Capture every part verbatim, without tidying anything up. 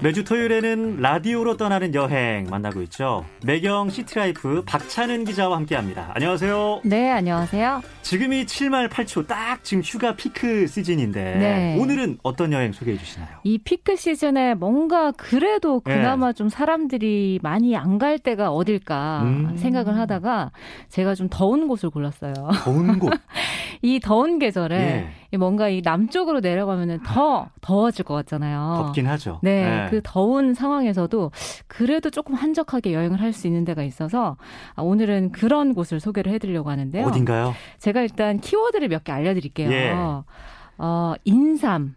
매주 토요일에는 라디오로 떠나는 여행 만나고 있죠. 매경 시티라이프 박찬은 기자와 함께합니다. 안녕하세요. 네, 안녕하세요. 지금이 칠말 팔초 딱 지금 휴가 피크 시즌인데 네. 오늘은 어떤 여행 소개해 주시나요? 이 피크 시즌에 뭔가 그래도 그나마 네. 좀 사람들이 많이 안 갈 데가 어딜까 음. 생각을 하다가 제가 좀 더운 곳을 골랐어요. 더운 곳? 이 더운 계절에 예. 뭔가 이 남쪽으로 내려가면 더 더워질 것 같잖아요. 덥긴 하죠. 네, 네. 그 더운 상황에서도 그래도 조금 한적하게 여행을 할 수 있는 데가 있어서 오늘은 그런 곳을 소개를 해드리려고 하는데요. 어딘가요? 제가 일단 키워드를 몇 개 알려드릴게요. 예. 어, 인삼,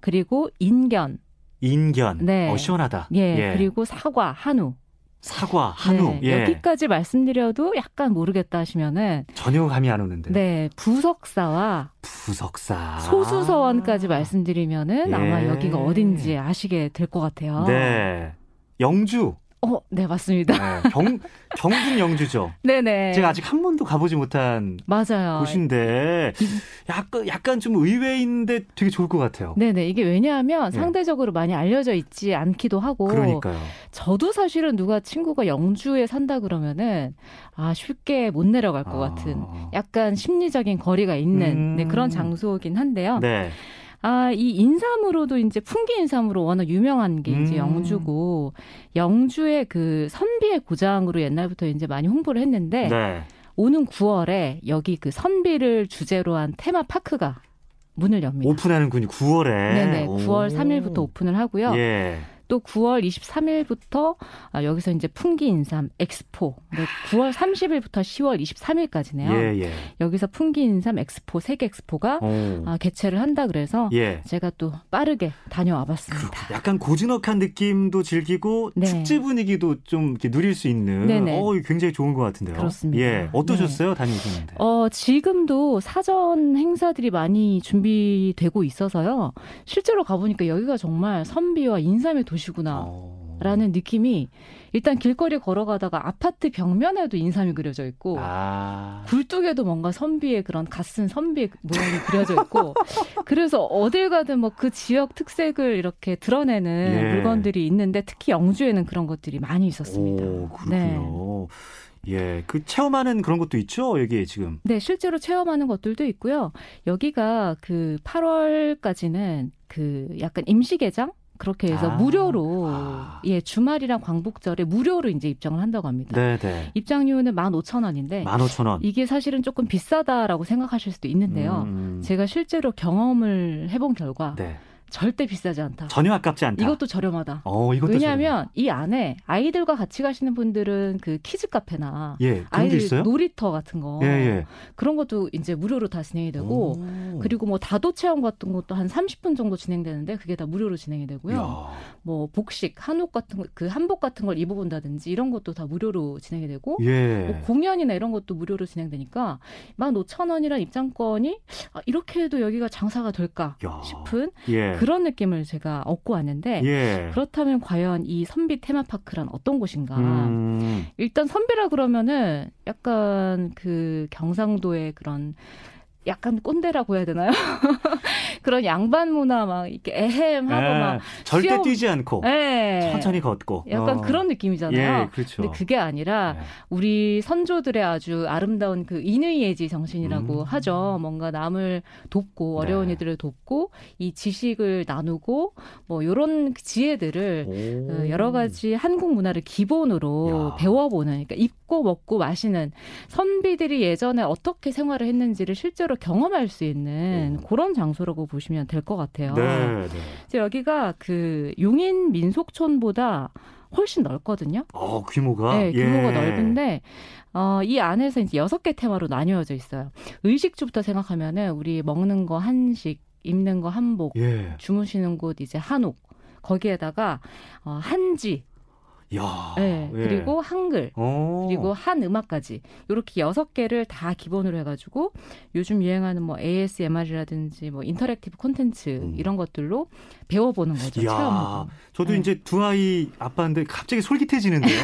그리고 인견. 인견. 네. 어, 시원하다. 예. 예. 그리고 사과, 한우. 사과, 한우. 네, 예. 여기까지 말씀드려도 약간 모르겠다 하시면은 전혀 감이 안 오는데. 네, 부석사와 부석사. 소수서원까지 말씀드리면은 예. 아마 여기가 어딘지 아시게 될 것 같아요. 네, 영주. 어, 네 맞습니다. 네, 경 경북 영주죠. 네네. 제가 아직 한 번도 가보지 못한 맞아요. 곳인데 약간 약간 좀 의외인데 되게 좋을 것 같아요. 네네. 이게 왜냐하면 네. 상대적으로 많이 알려져 있지 않기도 하고. 그러니까요. 저도 사실은 누가 친구가 영주에 산다 그러면은 아 쉽게 못 내려갈 것 아... 같은 약간 심리적인 거리가 있는 음... 네, 그런 장소긴 한데요. 네. 아, 이 인삼으로도 이제 풍계인삼으로 워낙 유명한 게 이제 음. 영주고, 영주의 그 선비의 고장으로 옛날부터 이제 많이 홍보를 했는데, 네. 오는 구월에 여기 그 선비를 주제로 한 테마파크가 문을 엽니다. 오픈하는군요, 구월에. 네네, 오. 구월 삼일부터 오픈을 하고요. 예. 또 구월 이십삼일부터 아, 여기서 이제 풍계인삼엑스포 네, 구월 삼십일부터 시월 이십삼일까지네요. 예, 예. 여기서 풍계인삼엑스포 세계엑스포가 아, 개최를 한다 그래서 예. 제가 또 빠르게 다녀와봤습니다. 그렇구나. 약간 고즈넉한 느낌도 즐기고 네. 축제 분위기도 좀 이렇게 누릴 수 있는 네네. 어, 굉장히 좋은 것 같은데요. 그렇습니다. 예, 어떠셨어요? 네. 다녀오셨는데. 어, 지금도 사전 행사들이 많이 준비되고 있어서요. 실제로 가보니까 여기가 정말 선비와 인삼의 도시구나라는 느낌이 일단 길거리 걸어가다가 아파트 벽면에도 인삼이 그려져 있고 아. 굴뚝에도 뭔가 선비의 그런 갓쓴 선비의 모양이 그려져 있고 그래서 어딜 가든 뭐 그 지역 특색을 이렇게 드러내는 예. 물건들이 있는데 특히 영주에는 그런 것들이 많이 있었습니다. 오, 그렇군요. 네. 예, 그 체험하는 그런 것도 있죠, 여기에 지금. 네, 실제로 체험하는 것들도 있고요. 여기가 그 팔월까지는 그 약간 임시개장? 그렇게 해서 아. 무료로 아. 예 주말이랑 광복절에 무료로 이제 입장을 한다고 합니다. 네네. 입장료는 만 오천 원인데 만 오천 원. 이게 사실은 조금 비싸다라고 생각하실 수도 있는데요. 음. 제가 실제로 경험을 해본 결과 네. 절대 비싸지 않다. 전혀 아깝지 않다. 이것도 저렴하다. 어, 이것도 왜냐하면 저렴하다. 이 안에 아이들과 같이 가시는 분들은 그 키즈 카페나 예, 아이들 있어요? 놀이터 같은 거 예, 예. 그런 것도 이제 무료로 다 진행이 되고 오. 그리고 뭐 다도 체험 같은 것도 한 삼십 분 정도 진행되는데 그게 다 무료로 진행이 되고요. 야. 뭐 복식, 한옷 같은 거, 그 한복 같은 걸 입어본다든지 이런 것도 다 무료로 진행이 되고 예. 뭐 공연이나 이런 것도 무료로 진행되니까 만 오천 원이란 입장권이 아, 이렇게 해도 여기가 장사가 될까 야. 싶은 예. 그런 느낌을 제가 얻고 왔는데 예. 그렇다면 과연 이 선비 테마파크란 어떤 곳인가? 음. 일단 선비라 그러면은 약간 그 경상도의 그런 약간 꼰대라고 해야 되나요? 그런 양반 문화 막 이렇게 애헴하고 예. 막 절대 쉬어... 뛰지 않고 예. 천천히 걷고 약간 어. 그런 느낌이잖아요. 예, 그렇죠. 근데 그게 아니라 예. 우리 선조들의 아주 아름다운 그 인의예지 정신이라고 음. 하죠. 뭔가 남을 돕고 어려운 네. 이들을 돕고 이 지식을 나누고 뭐 이런 지혜들을 오. 여러 가지 한국 문화를 기본으로 야. 배워보는 그러니까 입고 먹고 마시는 선비들이 예전에 어떻게 생활을 했는지를 실제로 경험할 수 있는 오. 그런 장소라고 보시면 될 것 같아요. 네, 네. 여기가 그 용인 민속촌보다 훨씬 넓거든요. 어, 규모가? 네, 규모가 예. 넓은데 어, 이 안에서 이제 여섯 개 테마로 나뉘어져 있어요. 의식주부터 생각하면은 우리 먹는 거 한식, 입는 거 한복, 예. 주무시는 곳 이제 한옥, 거기에다가 어, 한지, 야, 네, 예. 그리고 한글, 오. 그리고 한 음악까지 이렇게 여섯 개를 다 기본으로 해가지고 요즘 유행하는 뭐 에이에스엠알이라든지 뭐 인터랙티브 콘텐츠 음. 이런 것들로 배워보는 거죠. 체험하고. 저도 네. 이제 두 아이 아빠인데 갑자기 솔깃해지는데요.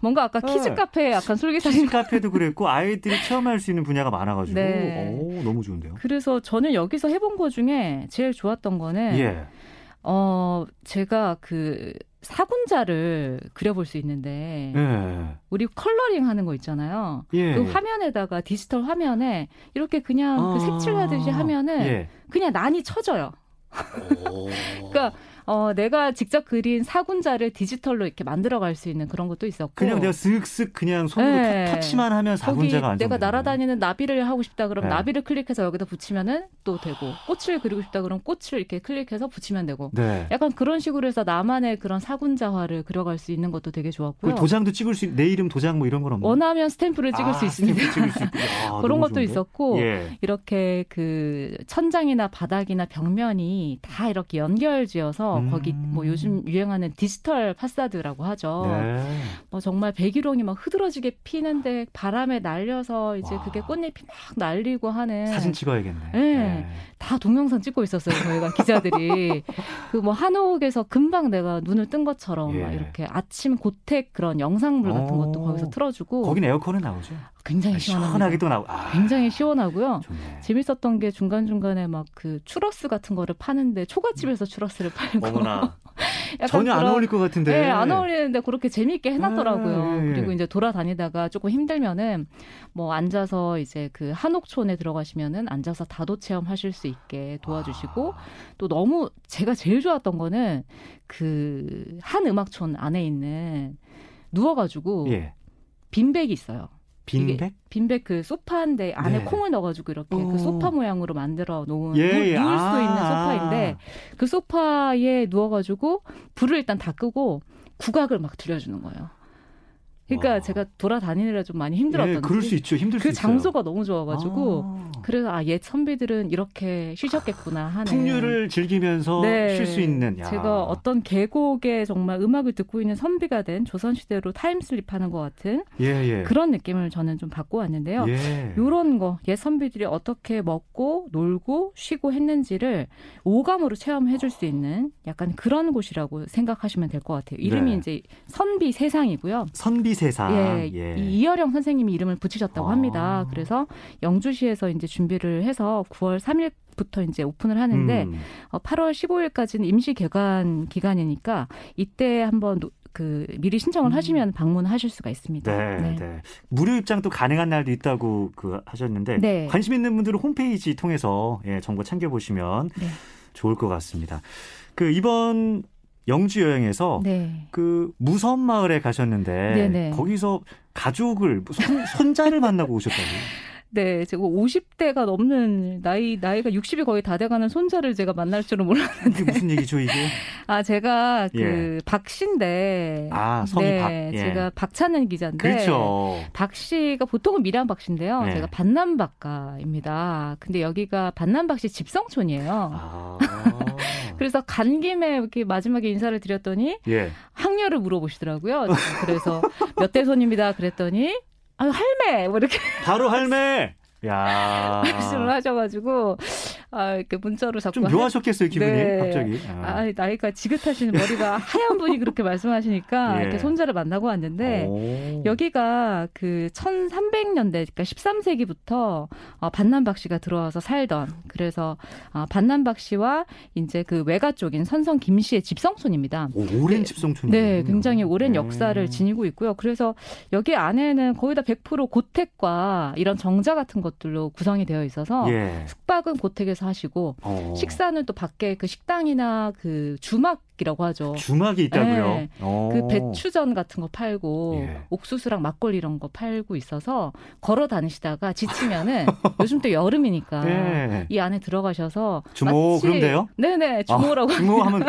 뭔가 아까 키즈 카페 네. 약간 솔깃해지는. 키즈 카페도 그랬고 아이들이 체험할 수 있는 분야가 많아가지고 네. 오, 너무 좋은데요. 그래서 저는 여기서 해본 거 중에 제일 좋았던 거는. 예. 어, 제가 그 사군자를 그려볼 수 있는데 예. 우리 컬러링 하는 거 있잖아요. 예. 그 화면에다가 디지털 화면에 이렇게 그냥 아~ 그 색칠하듯이 하면은 예. 그냥 난이 쳐져요. 그러니까 어, 내가 직접 그린 사군자를 디지털로 이렇게 만들어갈 수 있는 그런 것도 있었고 그냥 내가 슥슥 그냥 손으로 네. 터치만 하면 사군자가 안정되는 내가 날아다니는 나비를 하고 싶다 그럼 네. 나비를 클릭해서 여기다 붙이면 또 되고 꽃을 그리고 싶다 그럼 꽃을 이렇게 클릭해서 붙이면 되고 네. 약간 그런 식으로 해서 나만의 그런 사군자화를 그려갈 수 있는 것도 되게 좋았고요. 도장도 찍을 수 내 이름 도장 뭐 이런 건 없나요? 원하면 스탬프를 찍을 아, 수 있습니다. 스탬프 찍을 수 아, 그런 것도 좋은데? 있었고 예. 이렇게 그 천장이나 바닥이나 벽면이 다 이렇게 연결지어서 거기 뭐 요즘 유행하는 디지털 파사드라고 하죠. 네. 뭐 정말 백일홍이 막 흐드러지게 피는데 바람에 날려서 이제 와. 그게 꽃잎이 막 날리고 하는 사진 찍어야겠네. 네. 네. 다 동영상 찍고 있었어요. 저희가 기자들이 그 뭐 한옥에서 금방 내가 눈을 뜬 것처럼 예. 막 이렇게 아침 고택 그런 영상물 같은 것도 오. 거기서 틀어주고 거긴 에어컨은 나오죠. 굉장히 시원하게 또 나오고 아. 굉장히 시원하고요. 좋네. 재밌었던 게 중간 중간에 막 그 추러스 같은 거를 파는데 초가집에서 추러스를 팔고. 어머나. 전혀 그런, 안 어울릴 것 같은데. 네, 안 어울리는데 그렇게 재미있게 해놨더라고요. 아, 예, 예. 그리고 이제 돌아다니다가 조금 힘들면은 뭐 앉아서 이제 그 한옥촌에 들어가시면은 앉아서 다도 체험하실 수 있게 도와주시고 아. 또 너무 제가 제일 좋았던 거는 그 한 음악촌 안에 있는 누워가지고 예. 빈백이 있어요. 빈백? 빈백 그 소파 한 대 안에 네. 콩을 넣어가지고 이렇게 오. 그 소파 모양으로 만들어 놓은 예. 누울, 누울 아. 수 있는 소파인데 그 소파에 누워가지고 불을 일단 다 끄고 국악을 막 들려주는 거예요. 그러니까 와. 제가 돌아다니느라 좀 많이 힘들었던데. 예, 그럴 수 있죠. 힘들 수 있어요. 그 장소가 너무 좋아가지고 아. 그래서 아, 옛 선비들은 이렇게 쉬셨겠구나 하는. 풍류를 즐기면서 네, 쉴 수 있는. 야. 제가 어떤 계곡에 정말 음악을 듣고 있는 선비가 된 조선시대로 타임슬립하는 것 같은 예, 예. 그런 느낌을 저는 좀 받고 왔는데요. 예. 이런 거 옛 선비들이 어떻게 먹고 놀고 쉬고 했는지를 오감으로 체험해 줄 수 있는 약간 그런 곳이라고 생각하시면 될 것 같아요. 이름이 네. 이제 선비 세상이고요. 선비 세상. 예, 예. 이 이어령 선생님이 이름을 붙이셨다고 아. 합니다. 그래서 영주시에서 이제 준비를 해서 구월 삼일부터 이제 오픈을 하는데 음. 팔월 십오일까지는 임시 개관 기간이니까 이때 한번 그 미리 신청을 음. 하시면 방문하실 수가 있습니다. 네, 네. 네. 무료 입장도 가능한 날도 있다고 그 하셨는데 네. 관심 있는 분들은 홈페이지 통해서 예, 정보 챙겨 보시면 네. 좋을 것 같습니다. 그 이번 영주 여행에서 네. 그 무섬마을에 가셨는데 네네. 거기서 가족을 손, 손자를 만나고 오셨다고요? 네, 제가 오십 대가 넘는 나이 나이가 육십이 거의 다 돼가는 손자를 제가 만날 줄은 몰랐는데. 이게 무슨 얘기죠 이게? 아, 제가 그 예. 박씨인데. 아, 성이 네, 박. 예. 제가 박찬은 기자인데. 그렇죠. 박씨가 보통은 밀양 박씨인데요. 예. 제가 반남 박가입니다. 근데 여기가 반남 박씨 집성촌이에요. 아. 그래서 간 김에 이렇게 마지막에 인사를 드렸더니 예. 학녀를 물어보시더라고요. 그래서 몇 대 손입니다. 그랬더니 아, 할매 뭐 이렇게 바로 할매. 야. 말씀을 하셔가지고 아, 이렇게 문자로 자꾸 좀 묘하셨겠어요 기분이 네. 갑자기. 아. 아, 나이가 지긋하신 머리가 하얀 분이 그렇게 말씀하시니까 예. 이렇게 손자를 만나고 왔는데 오. 여기가 그 천삼백년대 그러니까 십삼세기부터 어, 반남 박씨가 들어와서 살던 그래서 어, 반남 박씨와 이제 그 외가 쪽인 선성 김씨의 집성촌입니다. 오, 오랜 네, 집성촌이네요. 네, 굉장히 오랜 네. 역사를 지니고 있고요. 그래서 여기 안에는 거의 다 백 퍼센트 고택과 이런 정자 같은 것들로 구성이 되어 있어서 예. 숙박은 고택에서 하시고 어. 식사는 또 밖에 그 식당이나 그 주막이라고 하죠. 주막이 있다고요? 네. 그 배추전 같은 거 팔고 예. 옥수수랑 막걸리 이런 거 팔고 있어서 걸어 다니시다가 지치면은 요즘 또 여름이니까 네. 이 안에 들어가셔서 주모 그럼 돼요? 네네 주모라고 아, 주모하면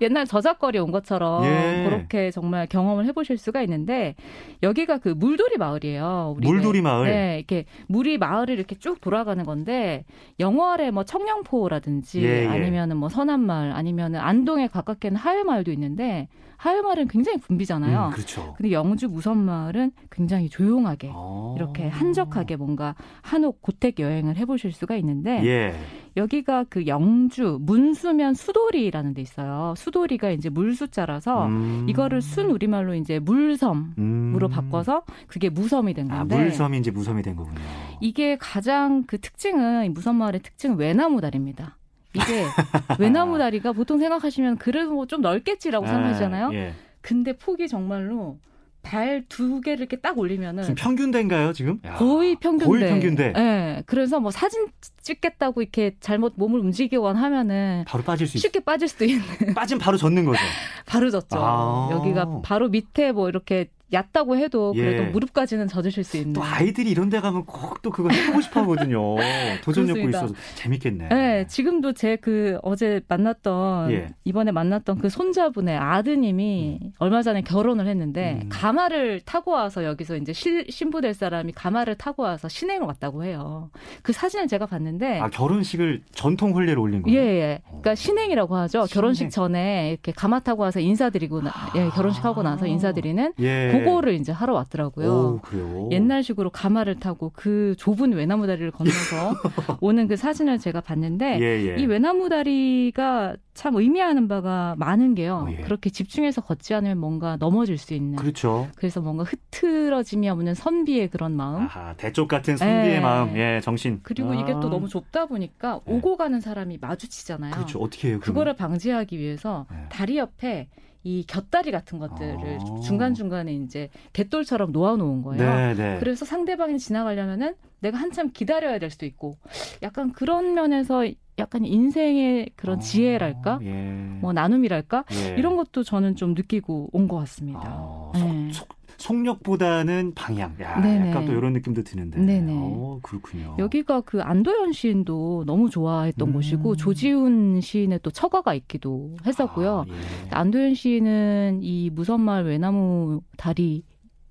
옛날 저작거리 온 것처럼 예. 그렇게 정말 경험을 해보실 수가 있는데 여기가 그 물돌이 마을이에요. 물돌이 마을. 네, 이렇게 물이 마을을 이렇게 쭉 돌아가는 건데 영월에 뭐 청량포라든지 예, 예. 아니면은 뭐 서남마을 아니면은 안동에 가깝게는 하회마을도 있는데 하회마을은 굉장히 붐비잖아요. 음, 그렇죠. 근데 영주 무섬마을은 굉장히 조용하게 오. 이렇게 한적하게 뭔가 한옥 고택 여행을 해보실 수가 있는데 예. 여기가 그 영주 문수면 수도리라는 데 있어요. 수도리가 이제 물수자라서 음. 이거를 순 우리말로 이제 물섬으로 음. 바꿔서 그게 무섬이 된 건데. 아, 물섬이 이제 무섬이 된 거군요. 이게 가장 그 특징은 무섬마을의 특징은 외나무다리입니다. 이게 외나무 다리가 보통 생각하시면 그래도 뭐 좀 넓겠지라고 아, 생각하시잖아요. 예. 근데 폭이 정말로 발 두 개를 이렇게 딱 올리면은 지금 평균대인가요 지금? 거의 평균대. 거의 평균대. 네. 그래서 뭐 사진 찍겠다고 이렇게 잘못 몸을 움직이거나 하면은 바로 빠질 수 쉽게 있... 빠질 수도 있는. 빠진 바로 젖는 거죠. 바로 젖죠. 아~ 여기가 바로 밑에 뭐 이렇게 얕다고 해도 그래도 예. 무릎까지는 젖으실 수 있는. 또 아이들이 이런 데 가면 꼭 또 그거 해보고 싶어 하거든요. 도전 욕구 있어서 재밌겠네. 네, 지금도 제 그 어제 만났던 예. 이번에 만났던 그 손자분의 아드님이 음. 얼마 전에 결혼을 했는데 음. 가마를 타고 와서 여기서 이제 실, 신부 될 사람이 가마를 타고 와서 시내를 왔다고 해요. 그 사진을 제가 봤는데. 아, 결혼식을 전통 혼례로 올린 거예요? 예, 예. 그러니까 신행이라고 하죠. 신행. 결혼식 전에 이렇게 가마 타고 와서 인사드리고 나, 예, 결혼식 하고 나서 인사드리는. 예. 그거를 이제 하러 왔더라고요. 오, 옛날식으로 가마를 타고 그 좁은 외나무 다리를 건너서 오는 그 사진을 제가 봤는데 예, 예. 이 외나무 다리가 참 의미하는 바가 많은 게요. 예. 그렇게 집중해서 걷지 않으면 뭔가 넘어질 수 있는. 그렇죠. 그래서 뭔가 흐트러짐이 없는 선비의 그런 마음. 아하, 대쪽 같은 선비의 예. 마음, 예, 정신. 그리고 아. 이게 또 너무 좁다 보니까 예. 오고 가는 사람이 마주치잖아요. 그렇죠. 어떻게 해요? 그러면? 그거를 방지하기 위해서 예. 다리 옆에 이 곁다리 같은 것들을 아~ 중간중간에 이제 갯돌처럼 놓아놓은 거예요. 네네. 그래서 상대방이 지나가려면은 내가 한참 기다려야 될 수도 있고 약간 그런 면에서 약간 인생의 그런 아~ 지혜랄까? 예. 뭐 나눔이랄까? 예. 이런 것도 저는 좀 느끼고 온 것 같습니다. 아, 네. 속, 속, 속력보다는 방향. 야, 약간 또 이런 느낌도 드는데. 네네. 오, 그렇군요. 여기가 그 안도현 시인도 너무 좋아했던 음. 곳이고 조지훈 시인의 또 처가가 있기도 했었고요. 아, 예. 안도현 시인은 이 무섬마을 외나무 다리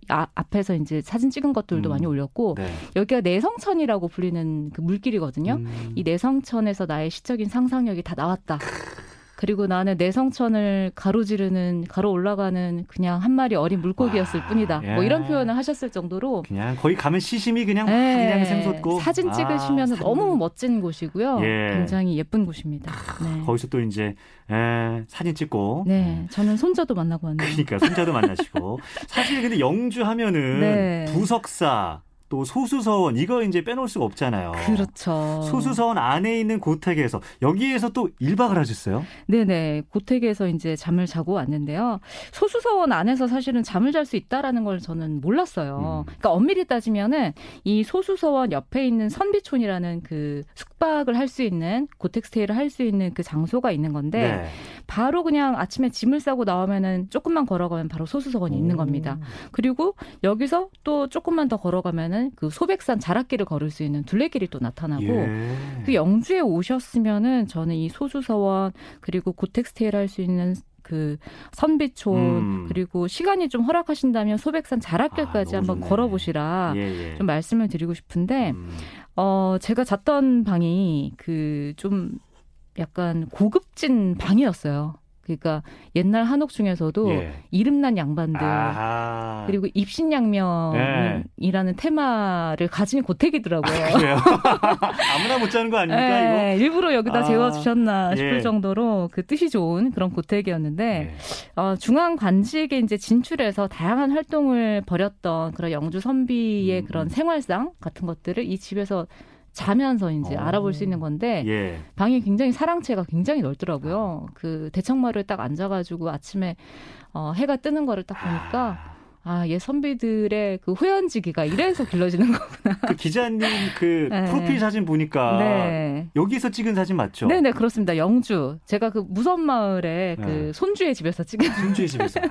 아, 앞에서 이제 사진 찍은 것들도 음. 많이 올렸고 네. 여기가 내성천이라고 불리는 그 물길이거든요. 음. 이 내성천에서 나의 시적인 상상력이 다 나왔다. 그리고 나는 내성천을 가로지르는 가로 올라가는 그냥 한 마리 어린 물고기였을 와, 뿐이다. 예. 뭐 이런 표현을 하셨을 정도로 그냥 거의 가면 시심이 그냥 예. 그냥 샘솟고 사진 찍으시면서 아, 산... 너무 멋진 곳이고요. 예. 굉장히 예쁜 곳입니다. 아, 네. 거기서 또 이제 예, 사진 찍고 네, 저는 손자도 만나고 왔네요. 그러니까 손자도 만나시고 사실 근데 영주 하면은 네. 부석사 또 소수서원 이거 이제 빼놓을 수가 없잖아요. 그렇죠. 소수서원 안에 있는 고택에서 여기에서 또 일 박을 하셨어요? 네네. 고택에서 이제 잠을 자고 왔는데요. 소수서원 안에서 사실은 잠을 잘 수 있다라는 걸 저는 몰랐어요. 음. 그러니까 엄밀히 따지면은 이 소수서원 옆에 있는 선비촌이라는 그 숙박을 할 수 있는 고택 스테이를 할 수 있는 그 장소가 있는 건데 네. 바로 그냥 아침에 짐을 싸고 나오면은 조금만 걸어가면 바로 소수서원이 오. 있는 겁니다. 그리고 여기서 또 조금만 더 걸어가면은 그 소백산 자락길을 걸을 수 있는 둘레길이 또 나타나고 예. 그 영주에 오셨으면은 저는 이 소수서원 그리고 고택스테이를 할 수 있는 그 선비촌 음. 그리고 시간이 좀 허락하신다면 소백산 자락길까지 아, 한번 걸어보시라 예, 예. 좀 말씀을 드리고 싶은데 음. 어 제가 잤던 방이 그 좀 약간 고급진 방이었어요. 그러니까 옛날 한옥 중에서도 예. 이름난 양반들 아하. 그리고 입신양명이라는 예. 테마를 가진 고택이더라고요. 아, 그래요? 아무나 못 자는 거 아닙니까? 예, 이거? 일부러 여기다 아. 재워주셨나 싶을 예. 정도로 그 뜻이 좋은 그런 고택이었는데 예. 어, 중앙 관직에 이제 진출해서 다양한 활동을 벌였던 그런 영주 선비의 음. 그런 생활상 같은 것들을 이 집에서 자면서 이제 오. 알아볼 수 있는 건데 예. 방이 굉장히 사랑채가 굉장히 넓더라고요. 그 대청마루에 딱 앉아가지고 아침에 어, 해가 뜨는 거를 딱 보니까 아, 얘 선비들의 그 호연지기가 이래서 길러지는 거구나. 그 기자님 그 네. 프로필 사진 보니까 네. 여기서 찍은 사진 맞죠? 네네 그렇습니다. 영주 제가 그 무섬마을의 네. 그 손주의 집에서 찍은 손주의 집에서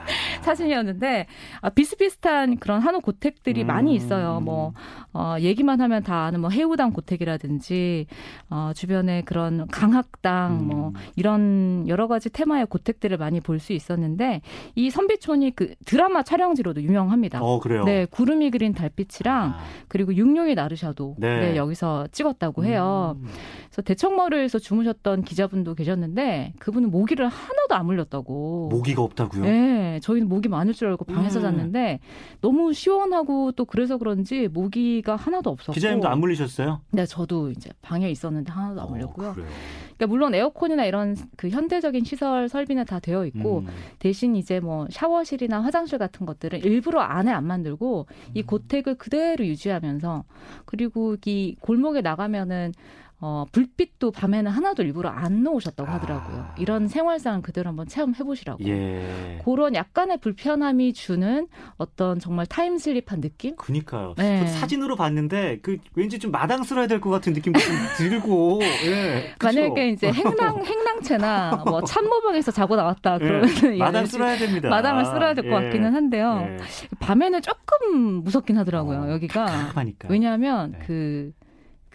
사진이었는데 아, 비슷비슷한 그런 한옥 고택들이 음. 많이 있어요. 뭐 어, 얘기만 하면 다 아는 뭐 해우당 고택이라든지 어, 주변에 그런 강학당 음. 뭐 이런 여러 가지 테마의 고택들을 많이 볼 수 있었는데 이 선비촌이 그 드라마 촬영지로도 유명합니다. 어, 그래요? 네, 구름이 그린 달빛이랑 아. 그리고 육룡이 나르샤도 네. 네, 여기서 찍었다고 해요. 음. 그래서 대청마루에서 주무셨던 기자분도 계셨는데 그분은 모기를 하나도 안 물렸다고. 모기가 없다고요? 네, 저희는 모기 많을 줄 알고 방에서 음. 잤는데 너무 시원하고 또 그래서 그런지 모기가 하나도 없었고. 기자님도 안 물리셨어요? 네, 저도 이제 방에 있었는데 하나도 안 물렸고요. 어, 그래요? 그러니까 물론 에어컨이나 이런 그 현대적인 시설 설비는 다 되어 있고 음. 대신 이제 뭐 샤워실이나 화장실 같은 것들은 일부러 안에 안 만들고 이 고택을 그대로 유지하면서 그리고 이 골목에 나가면은 어, 불빛도 밤에는 하나도 일부러 안 놓으셨다고 하더라고요. 아. 이런 생활상 그대로 한번 체험해 보시라고. 예. 그런 약간의 불편함이 주는 어떤 정말 타임슬립한 느낌? 그니까요. 네. 사진으로 봤는데 그 왠지 좀 마당스러워야 될 것 같은 느낌도 좀 들고. 예. 만약에 이제 행랑, 행랑채나 뭐 참모방에서 자고 나왔다 그러면 예. 마당 쓸어야 됩니다. 마당을 쓸어야 될 것 아. 예. 같기는 한데요. 예. 밤에는 조금 무섭긴 하더라고요. 어, 여기가. 깜깜하니까. 왜냐하면 예. 그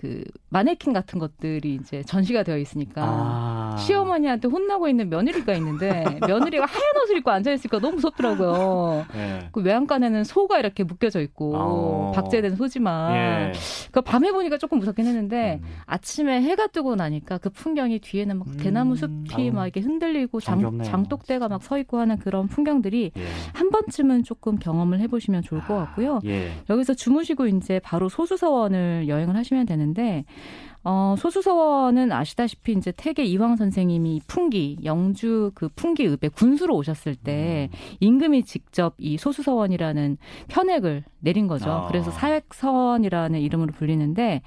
그 마네킹 같은 것들이 이제 전시가 되어 있으니까 아. 시어머니한테 혼나고 있는 며느리가 있는데 며느리가 하얀 옷을 입고 앉아 있으니까 너무 무섭더라고요. 네. 그 외양간에는 소가 이렇게 묶여져 있고 오. 박제된 소지만 예. 그 밤에 보니까 조금 무섭긴 했는데 음. 아침에 해가 뜨고 나니까 그 풍경이 뒤에는 막 대나무 숲이 음. 막 이렇게 흔들리고 장, 장독대가 막 서 있고 하는 그런 풍경들이 예. 한 번쯤은 조금 경험을 해보시면 좋을 것 같고요. 예. 여기서 주무시고 이제 바로 소수서원을 여행을 하시면 되는데. 데 어, 소수서원은 아시다시피 이제 퇴계 이황 선생님이 풍기 영주 그 풍기읍에 군수로 오셨을 때 음. 임금이 직접 이 소수서원이라는 편액을 내린 거죠. 아. 그래서 사액서원이라는 이름으로 불리는데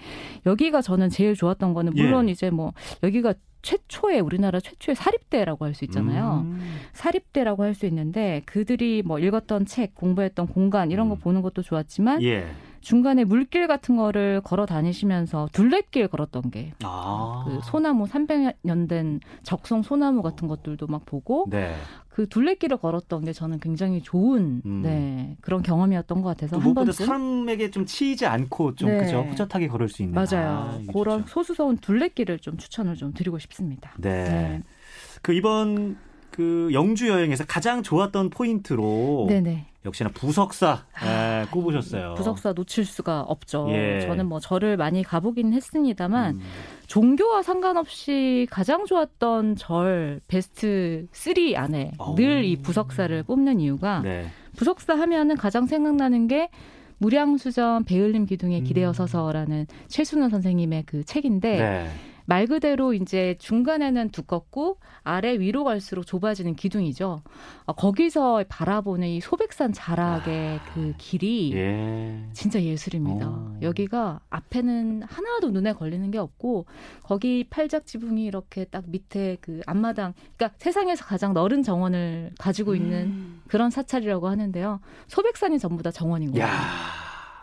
여기가 저는 제일 좋았던 거는 물론 예. 이제 뭐 여기가 최초의 우리나라 최초의 사립대라고 할 수 있잖아요. 음. 사립대라고 할 수 있는데 그들이 뭐 읽었던 책, 공부했던 공간 이런 거 음. 보는 것도 좋았지만. 예. 중간에 물길 같은 거를 걸어 다니시면서 둘레길 걸었던 게 아. 그 소나무 삼백 년 된 적송 소나무 같은 것들도 막 보고 네. 그 둘레길을 걸었던 게 저는 굉장히 좋은 음. 네, 그런 경험이었던 것 같아서 한 번쯤 사람에게 좀 치이지 않고 좀 네. 그죠 후젓하게 걸을 수 있는 맞아요. 아, 그런 좋죠. 소수서원 둘레길을 좀 추천을 좀 드리고 싶습니다. 네, 네. 그 이번 그 영주 여행에서 가장 좋았던 포인트로. 네네. 역시나 부석사 네, 꼽으셨어요. 부석사 놓칠 수가 없죠. 예. 저는 뭐 절을 많이 가보긴 했습니다만 음. 종교와 상관없이 가장 좋았던 절 베스트 삼 안에 늘 이 부석사를 꼽는 이유가 네. 부석사 하면은 가장 생각나는 게 무량수전 배흘림 기둥에 기대어 서서라는 음. 최순우 선생님의 그 책인데 네. 말 그대로 이제 중간에는 두껍고 아래 위로 갈수록 좁아지는 기둥이죠. 어, 거기서 바라보는 이 소백산 자락의 아, 그 길이 예. 진짜 예술입니다. 오. 여기가 앞에는 하나도 눈에 걸리는 게 없고 거기 팔작 지붕이 이렇게 딱 밑에 그 앞마당 그러니까 세상에서 가장 넓은 정원을 가지고 있는 음. 그런 사찰이라고 하는데요. 소백산이 전부 다 정원인 거예요.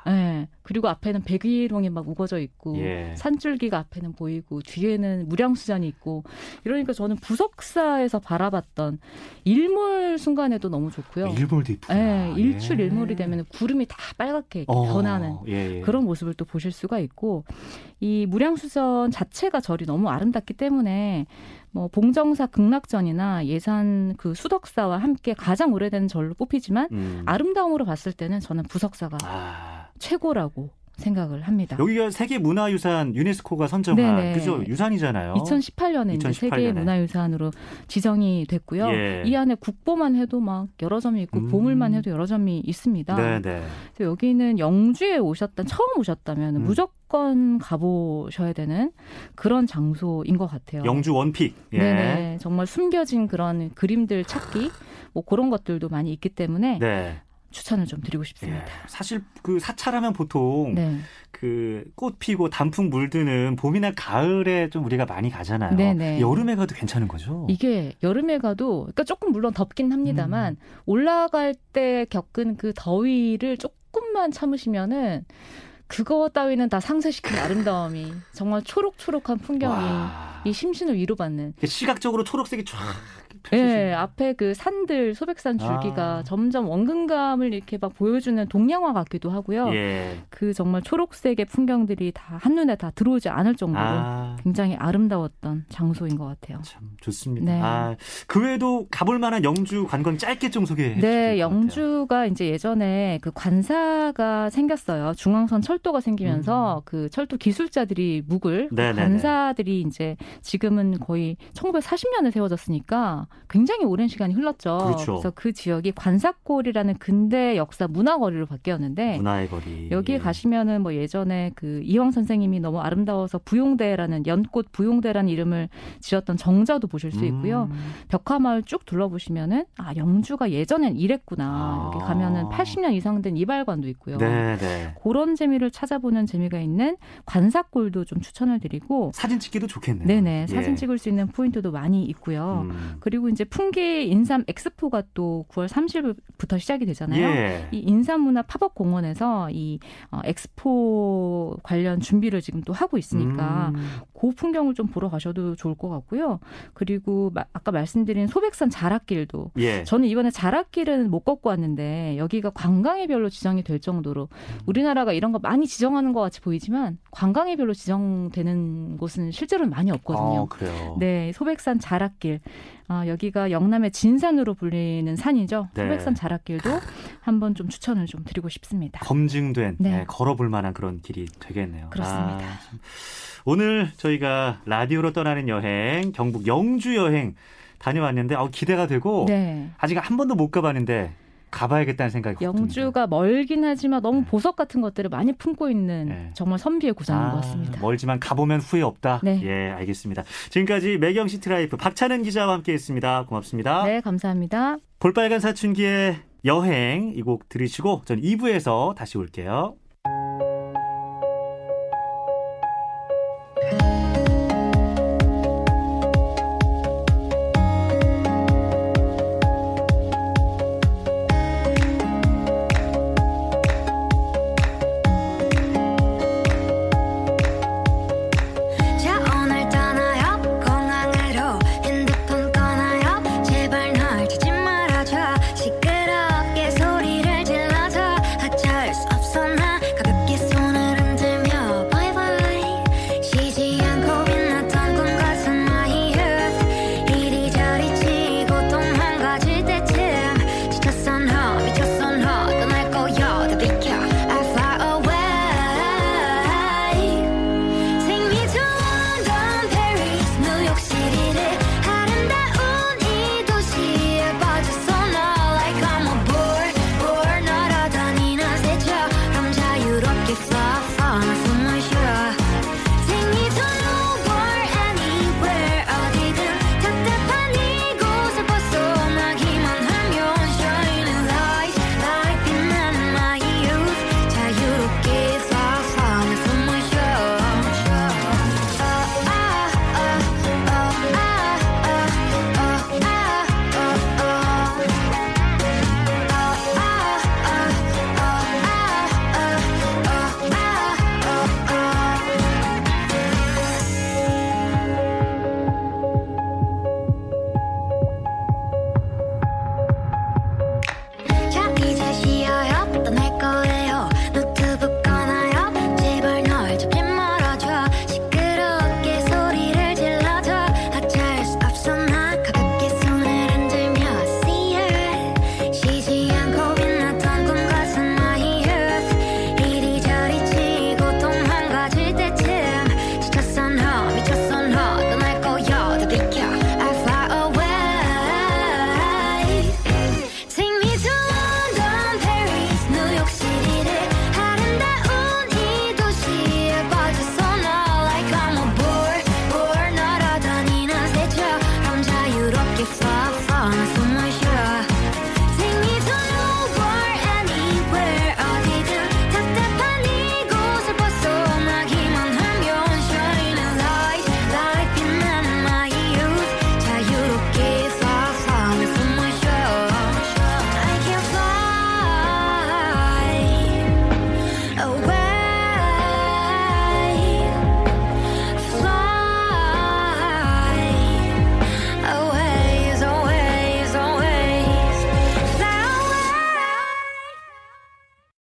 네. 그리고 앞에는 백일홍이 막 우거져 있고 예. 산줄기가 앞에는 보이고 뒤에는 무량수전이 있고 이러니까 저는 부석사에서 바라봤던 일몰 순간에도 너무 좋고요. 일몰도 이쁘다. 네. 일출 예. 일몰이 되면 구름이 다 빨갛게 어. 변하는 예예. 그런 모습을 또 보실 수가 있고 이 무량수전 자체가 절이 너무 아름답기 때문에 뭐 봉정사 극락전이나 예산 그 수덕사와 함께 가장 오래된 절로 뽑히지만 음. 아름다움으로 봤을 때는 저는 부석사가 아. 최고라고 생각을 합니다. 여기가 세계문화유산 유네스코가 선정한 네네. 그죠? 유산이잖아요. 이천십팔 년에, 이천십팔 년에. 이제 세계문화유산으로 지정이 됐고요. 예. 이 안에 국보만 해도 막 여러 점이 있고 음. 보물만 해도 여러 점이 있습니다. 네네. 그래서 여기는 영주에 오셨다 처음 오셨다면 음. 무조건 가보셔야 되는 그런 장소인 것 같아요. 영주 원픽. 예. 네네. 정말 숨겨진 그런 그림들 찾기 뭐 그런 것들도 많이 있기 때문에. 네. 추천을 좀 드리고 싶습니다. 예, 사실 그 사찰하면 보통 네. 그 꽃 피고 단풍 물드는 봄이나 가을에 좀 우리가 많이 가잖아요. 네네. 여름에 가도 괜찮은 거죠? 이게 여름에 가도 그러니까 조금 물론 덥긴 합니다만 음. 올라갈 때 겪은 그 더위를 조금만 참으시면은 그거 따위는 다 상쇄시킨 아름다움이 정말 초록초록한 풍경이 와. 이 심신을 위로받는 시각적으로 초록색이 쫙 네, 앞에 그 산들 소백산 줄기가 아. 점점 원근감을 이렇게 막 보여주는 동양화 같기도 하고요. 예. 그 정말 초록색의 풍경들이 다 한눈에 다 들어오지 않을 정도로 아. 굉장히 아름다웠던 장소인 것 같아요. 참 좋습니다. 네. 아, 그 외에도 가볼 만한 영주 관광 짧게 좀 소개해 주실 것 같아요. 네, 영주가 이제 예전에 그 관사가 생겼어요. 중앙선 철도가 생기면서 음. 그 철도 기술자들이 묵을 네네네. 관사들이 이제 지금은 거의 천구백사십 년에 세워졌으니까 굉장히 상당히 오랜 시간이 흘렀죠. 그렇죠. 그래서 그 지역이 관사골이라는 근대 역사 문화거리로 바뀌었는데 문화의 거리. 여기에 예. 가시면은 뭐 예전에 그 이황 선생님이 너무 아름다워서 부용대라는 연꽃 부용대라는 이름을 지었던 정자도 보실 수 있고요. 음. 벽화마을 쭉 둘러보시면은 아 영주가 예전엔 이랬구나. 아. 여기 가면은 팔십 년 이상 된 이발관도 있고요. 네, 네. 그런 재미를 찾아보는 재미가 있는 관사골도 좀 추천을 드리고 사진 찍기도 좋겠네요. 네네. 예. 사진 찍을 수 있는 포인트도 많이 있고요. 음. 그리고 이제 풍계인삼엑스포가 또 구월 삼십일부터 시작이 되잖아요. 예. 이 인삼문화 팝업공원에서 이 어, 엑스포 관련 준비를 지금 또 하고 있으니까 음. 그 풍경을 좀 보러 가셔도 좋을 것 같고요. 그리고 마, 아까 말씀드린 소백산 자락길도 예. 저는 이번에 자락길은 못 걷고 왔는데 여기가 관광의 별로 지정이 될 정도로 우리나라가 이런 거 많이 지정하는 것 같이 보이지만 관광의 별로 지정되는 곳은 실제로는 많이 없거든요. 아, 그래요? 네, 소백산 자락길. 아, 여기가 영남의 진산으로 불리는 산이죠. 네. 소백산 자락길도 한번 좀 추천을 좀 드리고 싶습니다. 검증된 네. 네, 걸어볼 만한 그런 길이 되겠네요. 그렇습니다. 아, 오늘 저희가 라디오로 떠나는 여행, 경북 영주 여행 다녀왔는데 어, 기대가 되고 네. 아직 한 번도 못 가봤는데 가봐야겠다는 생각이 영주가 듭니다. 멀긴 하지만 너무 네. 보석 같은 것들을 많이 품고 있는 네. 정말 선비의 고장인 아, 것 같습니다. 멀지만 가보면 후회 없다. 네. 예, 알겠습니다. 지금까지 매경 시티라이프 박찬은 기자와 함께했습니다. 고맙습니다. 네, 감사합니다. 볼빨간 사춘기의 여행 이 곡 들으시고 전 이 부에서 다시 올게요.